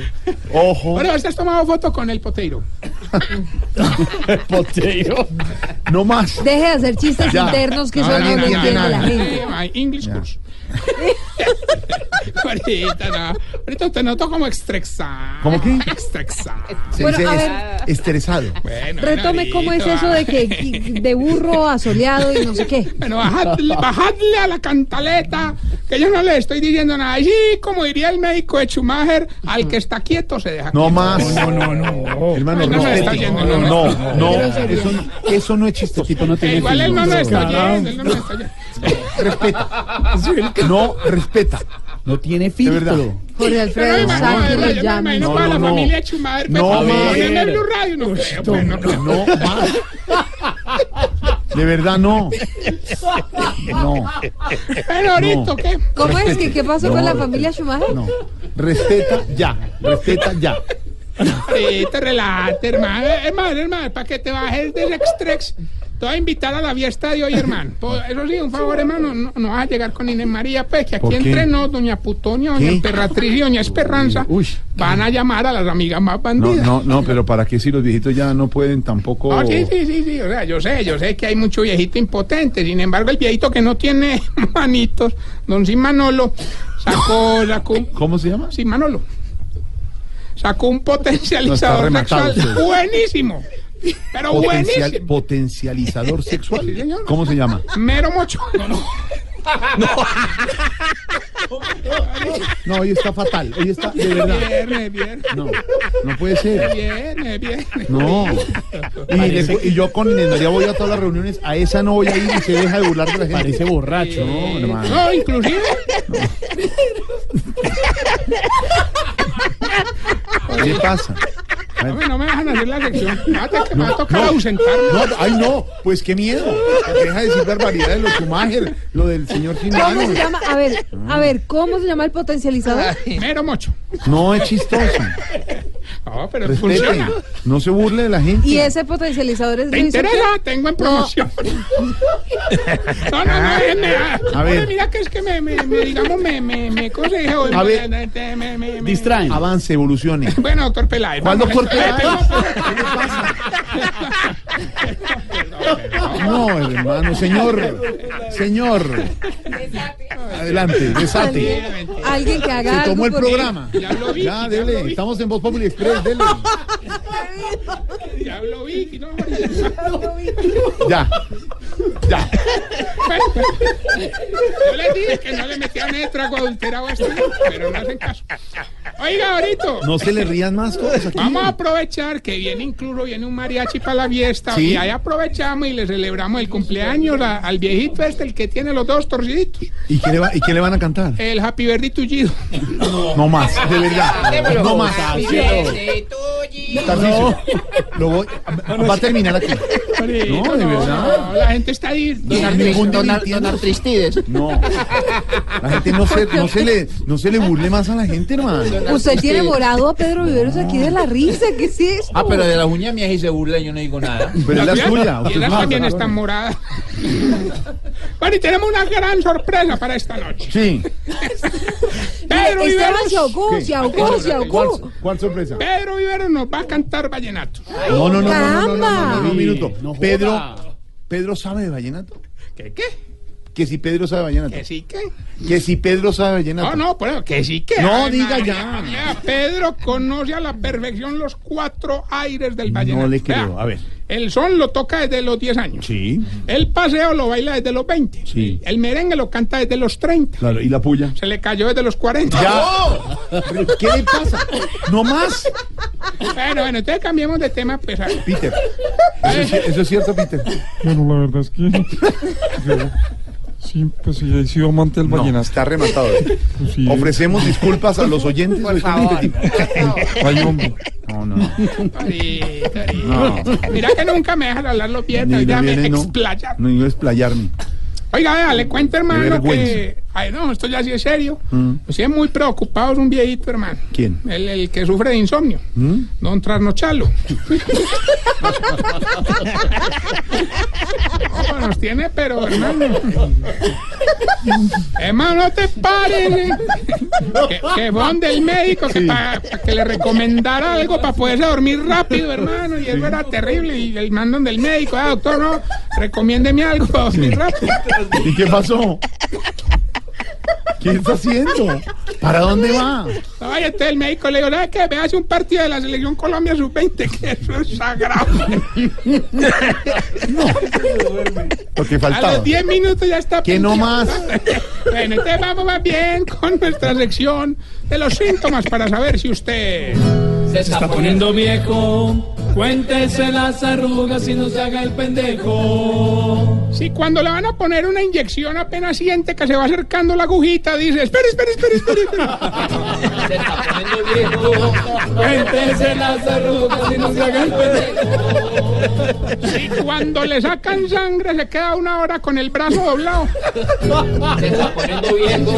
Ojo. Bueno, ¿usted has tomado foto con el Potato? ¿El Potato? No más. Deje de hacer chistes internos que son no entiende la gente. English course. Ahorita te noto como estresado. ¿Cómo qué? Estresado. Bueno, a ver, estresado. Bueno, retome cómo es eso de que de burro asoleado y no sé qué. Bueno, bajadle a la cantaleta, que yo no le estoy diciendo nada. Y como diría el médico de Schumacher, al que está quieto se deja quieto. No más. No. Hermano, no. Eso no es chistecito. Igual él no nos está oyendo. Respeta. No, respeta. No tiene filtro. Jorge Alfredo, sáquelo ya. No, para la familia Schumacher. No, no. No, no. De verdad, no. No. Pero ahorita, ¿qué? ¿Cómo es que qué pasó con la familia Schumacher? No. Respeta ya. Respeta ya. Sí, te relájate, hermano. Hermano, para que te bajes del extrex. Te voy a invitar a la fiesta de hoy, hermano. Eso sí, un favor, hermano. No vas a llegar con Inés María, pues, que aquí entre nos, doña Putonia, doña Emperatriz y doña Esperanza. Uy, van a llamar a las amigas más bandidas. No, pero ¿para qué si los viejitos ya no pueden tampoco? Ah, sí. O sea, yo sé que hay mucho viejito impotente. Sin embargo, el viejito que no tiene manitos, don Simanolo, sacó. ¿Cómo se llama? Simanolo. Sacó un potencializador sexual buenísimo. Pero buenísimo. ¿Potencializador sexual? Sí, señor. ¿Cómo se llama? Mero mocho. No, hoy está fatal. Hoy está de verdad. Viernes. No puede ser. Viernes. No. Y yo con Inés María voy a todas las reuniones. A esa no voy a ir y se deja de burlar de la gente. Parece borracho, ¿no, hermano? No, inclusive. No. ¿Qué pasa? No me dejan hacer la sección. Me va a tocar ausentarme. No, pues qué miedo. Deja de decir barbaridades, los sumágenes, lo del señor Jiménez. ¿Cómo se llama? A ver, ¿cómo se llama el potencializador? Mero mocho. No es chistoso. No, pero respeten, funciona. No se burle de la gente. Y ese potencializador es... ¿Te interesa? Tengo en promoción. No, a ver. Mira que es que me consejo. A ver, distraen. Avance, evolucione. Bueno, doctor Peláez. ¿Cuándo corte? ¿Qué pasa? No, hermano, señor. Adelante, desate. Alguien que haga algo. Se tomó el programa. Ya, dele. Estamos en Voz Populi Express, dele. Diablo Vicky, no, Ya. Yo les dije que no le metían el trago adulterado a este, pero no hacen caso. Oiga, ahorito. No se le rían más cosas aquí. Vamos a aprovechar que viene un mariachi para la fiesta. ¿Sí? Y ahí aprovechamos y le celebramos el cumpleaños al viejito este, el que tiene los dos torciditos. ¿Y qué le van a cantar? El Happy Birthday Tullido. No más, de verdad. No más. Happy Birthday Tullido. Va a terminar aquí. No, de verdad. La gente está ahí. Donar Tristides. No. La gente no se le burle más a la gente, hermano. Usted tiene morado a Pedro Viveros aquí de la risa, ¿qué es esto? Ah, pero de la uña mía sí se burla, yo no digo nada. Pero es la suya. Y las también están moradas. Bueno, y tenemos una gran sorpresa para esta noche. Sí. Pedro Viveros. ¿Cuál sorpresa? Pedro Viveros nos va a cantar vallenato. No, un minuto. ¿Pedro sabe de vallenato? ¿Qué? Que si Pedro sabe vallenato. Que si Pedro sabe vallenato. No, pero que sí que. No, diga ya. Pedro conoce a la perfección los cuatro aires del vallenato. No le creo, a ver. El son lo toca desde los 10 años. Sí. El paseo lo baila desde los 20. Sí. El merengue lo canta desde los 30. Claro, ¿y la puya? Se le cayó desde los 40. ¡Ya! ¡Oh! ¿Qué le pasa? ¡No más! Bueno, entonces cambiemos de tema, pues. Peter. Eso es cierto, Peter. Bueno, la verdad es que... Sí, pues sí, he sido amante del vallenato. Está rematado. Pues sí. Ofrecemos disculpas a los oyentes. Por favor. Ay, hombre. No. Mira que nunca me dejan hablar los pies, ya me explayar. No, iba a explayarme. Oiga, vea, le cuento, hermano, que... Ay, no, esto ya sí es serio. Pues sí, es muy preocupado, es un viejito, hermano. ¿Quién? El que sufre de insomnio. Don Trasnochalo. No, nos tiene, pero, hermano... Hermano, no te paren. Que van del médico que para que le recomendara algo para poderse dormir rápido, hermano. Y eso era terrible. Y el mandón del médico, doctor, no, recomiéndeme algo para dormir rápido. ¿Y qué pasó? ¿Qué está haciendo? ¿Para dónde va? Ay, entonces el médico le dijo, ¿sabes qué? Me hace un partido de la Selección Colombia Sub-20, que eso es sagrado. No, porque faltaba. A los 10 minutos ya está. Que no más. Bueno, entonces vamos más bien con nuestra sección de los síntomas para saber si usted... Se está poniendo viejo. Cuéntese las arrugas y no se haga el pendejo. Si cuando le van a poner una inyección apenas siente que se va acercando la agujita, dice, espere, espere, espere, espere. Se está poniendo viejo. Cuéntese las arrugas y no se haga el pendejo. Si cuando le sacan sangre se queda una hora con el brazo doblado. Se está poniendo viejo.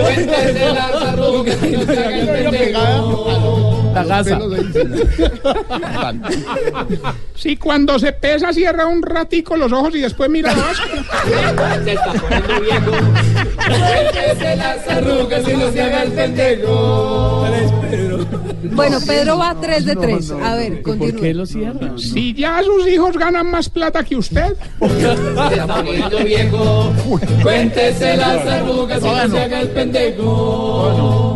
Cuéntese las arrugas y no se haga el pendejo. Si cuando se pesa cierra un ratico los ojos y después mira abajo. Se está poniendo viejo. Cuéntese las arrugas y no se haga el pendejo. Bueno, Pedro va 3 de 3. A ver, continúa. ¿Por qué lo cierra? Si ya sus hijos ganan más plata que usted. Se está poniendo viejo. Cuéntese las arrugas y no se haga el pendejo.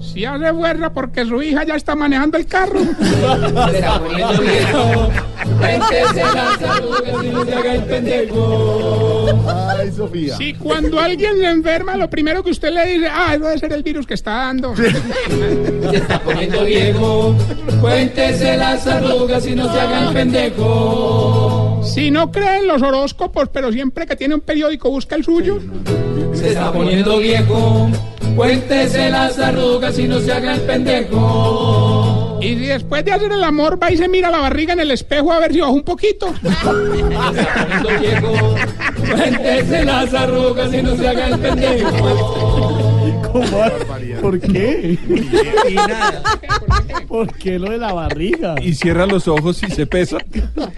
Si hace fuerza porque su hija ya está manejando el carro. Se está poniendo viejo. Cuéntese las arrugas y no se haga el pendejo. Ay, Sofía. Si cuando alguien le enferma, lo primero que usted le dice, ah, debe ser el virus que está dando. Se está poniendo viejo. Cuéntese las arrugas y no se haga el pendejo. Si no cree en los horóscopos, pero siempre que tiene un periódico busca el suyo. Se está poniendo viejo. Cuéntese las arrugas y no se haga el pendejo. Y si después de hacer el amor va y se mira la barriga en el espejo a ver si baja un poquito. Cuéntese las arrugas y no se haga el pendejo. ¿Cómo? ¿Por qué? Y nada. ¿Por qué lo de la barriga? Y cierra los ojos y se pesa. Bueno,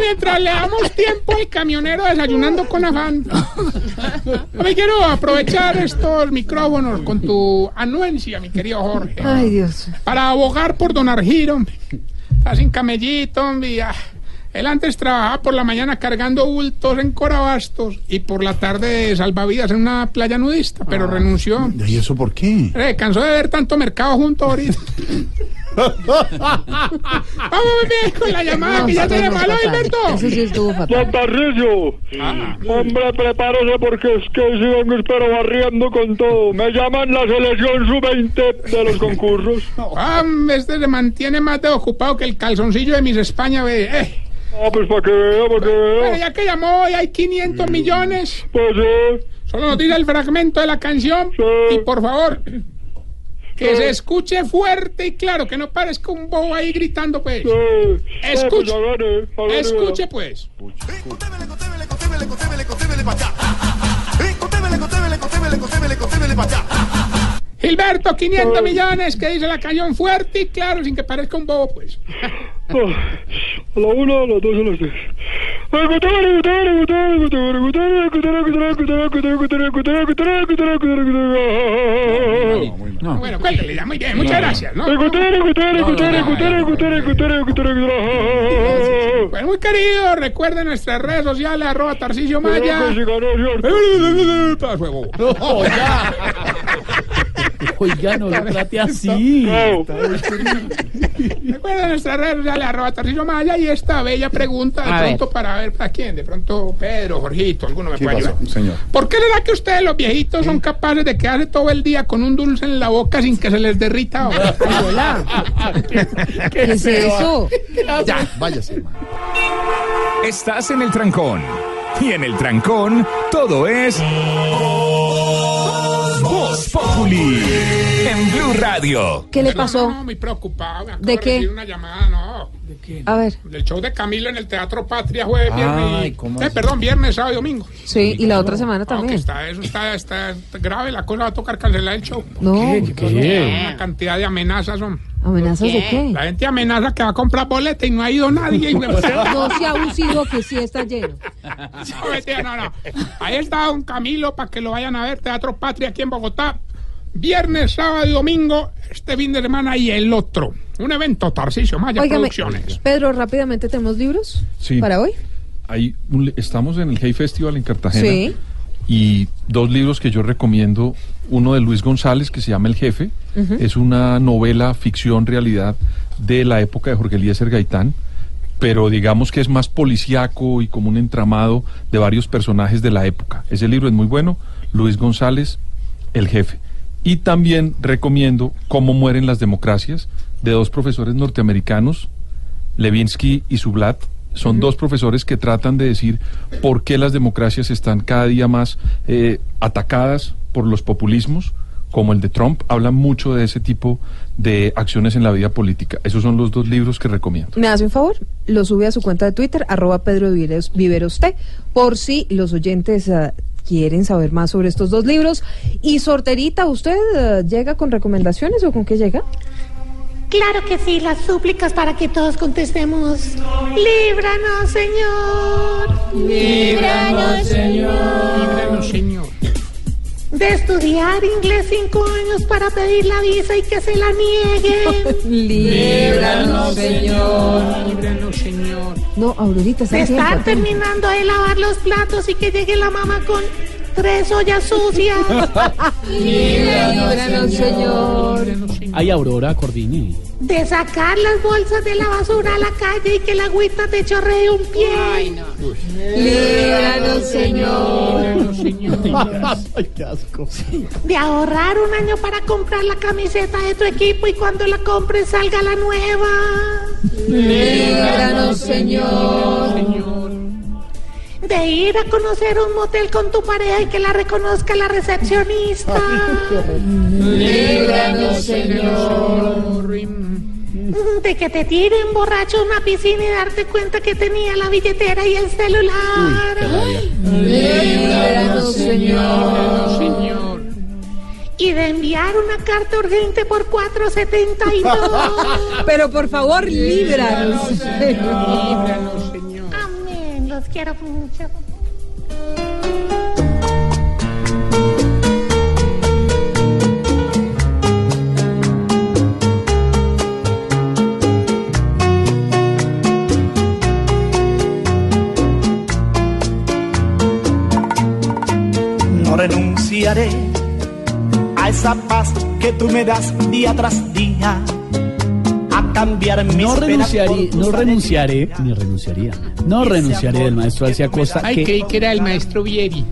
mientras le damos tiempo al camionero desayunando con afán, me quiero aprovechar estos micrófonos con tu anuencia, mi querido Jorge. Ay, Dios. Para abogar por don Argiro, hombre. Está sin camellito, hombre. Él antes trabajaba por la mañana cargando bultos en Corabastos y por la tarde salvavidas en una playa nudista, pero renunció. ¿Y eso por qué? Cansó de ver tanto mercado junto ahorita. Vamos, bebé, con la llamada, no, que ya te llamó, Alberto. Eso sí estuvo fatal. Don Carrillo, hombre, prepárese porque es que si me espero barriendo con todo. Me llaman la selección sub-20 de los concursos. Este se mantiene más desocupado que el calzoncillo de Miss España, bebé. Pues para que vea, para que vea. Bueno, ya que llamó, hoy hay 500 millones. Pues sí. Solo nos diga el fragmento de la canción. Sí. Y por favor, que se escuche fuerte y claro, que no parezca un bobo ahí gritando, pues. Escuche, escuche, pues. Gilberto, 500 millones, que dice la cañón fuerte y claro, sin que parezca un bobo, pues. A la 1, a las 2, a las 3. No. Bueno, cuéntale ya, muy bien, muchas gracias, ¿no? Bueno, muy querido, recuerden nuestras redes sociales, @TarcilloMaya. Oiga, no lo trate así. Recuerden nuestras redes sociales, @TarcilloMaya, y esta bella pregunta de pronto para ver para quién. De pronto Pedro, Jorgito, alguno me puede ayudar. Señor. ¿Por qué será que ustedes los viejitos son capaces de quedarse todo el día con un dulce en la boca sin que se les derrita? ¿Qué es eso? Ya, váyase. Estás en el trancón. Y en el trancón todo es Voz Populi en Blue Radio. ¿Qué le pasó? No, muy preocupado. Me acabo de recibir una llamada, ¿De qué? A ver. Del show de Camilo en el Teatro Patria, jueves, viernes. Perdón, viernes, sábado y domingo. Sí, y la otra semana también. Está grave, la cosa va a tocar cancelar el show. No, ¿Qué? Una cantidad de amenazas son. ¿Amenazas de qué? La gente amenaza que va a comprar boleta y no ha ido nadie. No se ha abusado que sí está lleno. No. Ahí está don Camilo para que lo vayan a ver. Teatro Patria aquí en Bogotá. Viernes, sábado y domingo, este fin de semana y el otro. Un evento, Tarcisio Maya. Oígame, Producciones. Pedro, rápidamente, ¿tenemos libros para hoy? Estamos en el Hey Festival en Cartagena. Sí. Y 2 libros que yo recomiendo. Uno de Luis González, que se llama El Jefe. Es una novela, ficción, realidad, de la época de Jorge Eliécer Gaitán, pero digamos que es más policíaco y como un entramado de varios personajes de la época. Ese libro es muy bueno. Luis González, El Jefe. Y también recomiendo Cómo mueren las democracias, de 2 profesores norteamericanos Levinsky y Zublat son dos profesores que tratan de decir por qué las democracias están cada día más atacadas por los populismos, como el de Trump. Hablan mucho de ese tipo de acciones en la vida política. Esos son los dos libros que recomiendo. ¿Me hace un favor? Lo sube a su cuenta de Twitter, @PedroViverosT, por si los oyentes quieren saber más sobre estos dos libros. Y Sorterita, ¿usted llega con recomendaciones o con qué llega? Claro que sí, las súplicas para que todos contestemos. ¡Líbranos, Señor! ¡Líbranos, Señor! ¡Líbranos, Señor! De estudiar inglés 5 años para pedir la visa y que se la niegue. Líbranos, Señor. Líbranos, Señor. No, Aurorita, se está terminando de lavar los platos y que llegue la mamá con 3 ollas sucias. Líbranos, Señor. Ay, Aurora Cordini. De sacar las bolsas de la basura a la calle y que la agüita te chorree un pie. Ay, no. Líbranos, Señor. Líbranos, Señor. Ay, qué asco. De ahorrar 1 año para comprar la camiseta de tu equipo y cuando la compres salga la nueva. Líbranos, Señor. De ir a conocer un motel con tu pareja y que la reconozca la recepcionista. Líbranos, Señor. De que te tiren borracho a una piscina y darte cuenta que tenía la billetera y el celular. Líbranos, Señor. Y de enviar una carta urgente por 472. Pero por favor, líbranos, Señor. Los quiero mucho. No renunciaré a esa paz que tú me das día tras día. No renunciaré del maestro Alcia Acosta. Ay, creí que era el maestro Vieri.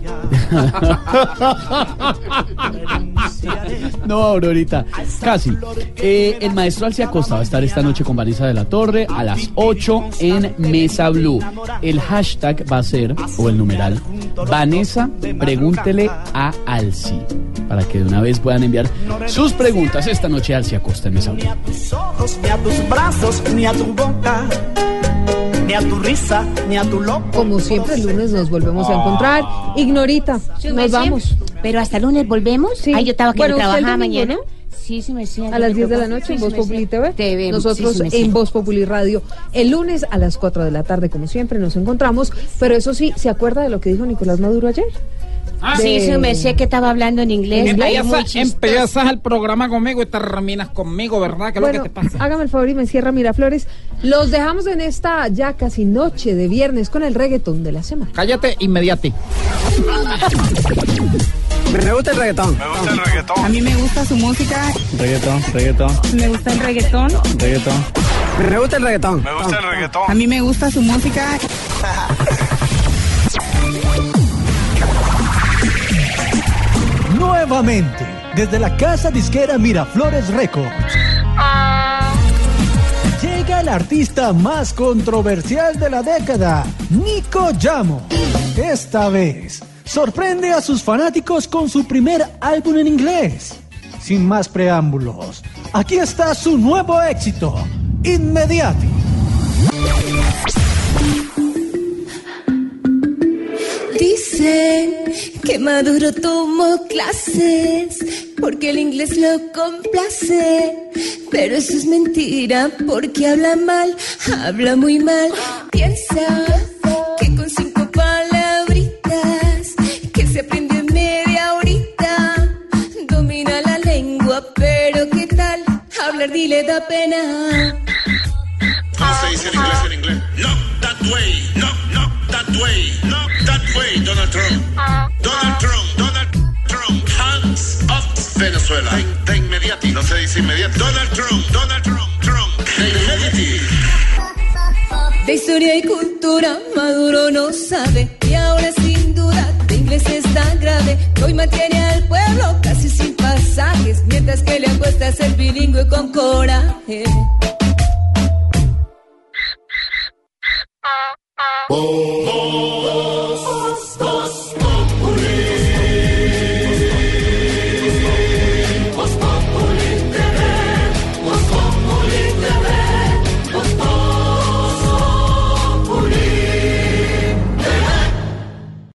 No, Aurorita, casi. El maestro Alcia Acosta va a estar esta noche con Vanessa de la Torre a las 8 en Mesa Blue. El hashtag va a ser, o el numeral, Vanessa, pregúntele a Alci, para que de una vez puedan enviar sus preguntas esta noche a Alcia Acosta en Mesa Blue. Ni a tus brazos, ni a tu boca, ni a tu risa, ni a tu loco. Como siempre, el lunes nos volvemos a encontrar. Ignorita, sí, nos vamos. Pero hasta el lunes volvemos. Sí. Ay, yo estaba que bueno, trabajaba mañana. ¿No? Sí, sí, me siento. A las 10 de la noche en Voz Populi TV. Nosotros en Voz Populi Radio. El lunes a las 4 de la tarde, como siempre, nos encontramos. Pero eso sí, ¿se acuerda de lo que dijo Nicolás Maduro ayer? Sí, sí, me sé que estaba hablando en inglés. Empiezas el programa conmigo y terminas conmigo, ¿verdad? ¿Qué es lo que te pasa? Hágame el favor y me cierra Miraflores. Los dejamos en esta ya casi noche de viernes con el reggaetón de la semana. Cállate inmediati. Me gusta el reggaetón. Me gusta el reggaetón. A mí me gusta su música. Reggaetón. Me gusta el reggaetón. Reggaetón. Me gusta el reggaetón. Me gusta el reggaetón. A mí me gusta su música. Nuevamente, desde la casa disquera Miraflores Records, llega el artista más controversial de la década, Nico Jamo. Esta vez, sorprende a sus fanáticos con su primer álbum en inglés. Sin más preámbulos, aquí está su nuevo éxito, Inmediati. Dicen que Maduro tomó clases porque el inglés lo complace, pero eso es mentira porque habla muy mal. Piensa que con 5 palabritas que se aprendió en media horita domina la lengua, pero ¿qué tal? Hablar ni le da pena. ¿Cómo se dice en inglés? Knock that way, knock, knock that way, knock that way, Donald Trump. Donald Trump, hands off Venezuela. De inmediati. No se dice inmediati. Donald Trump, de inmediati. De historia y cultura Maduro no sabe y ahora es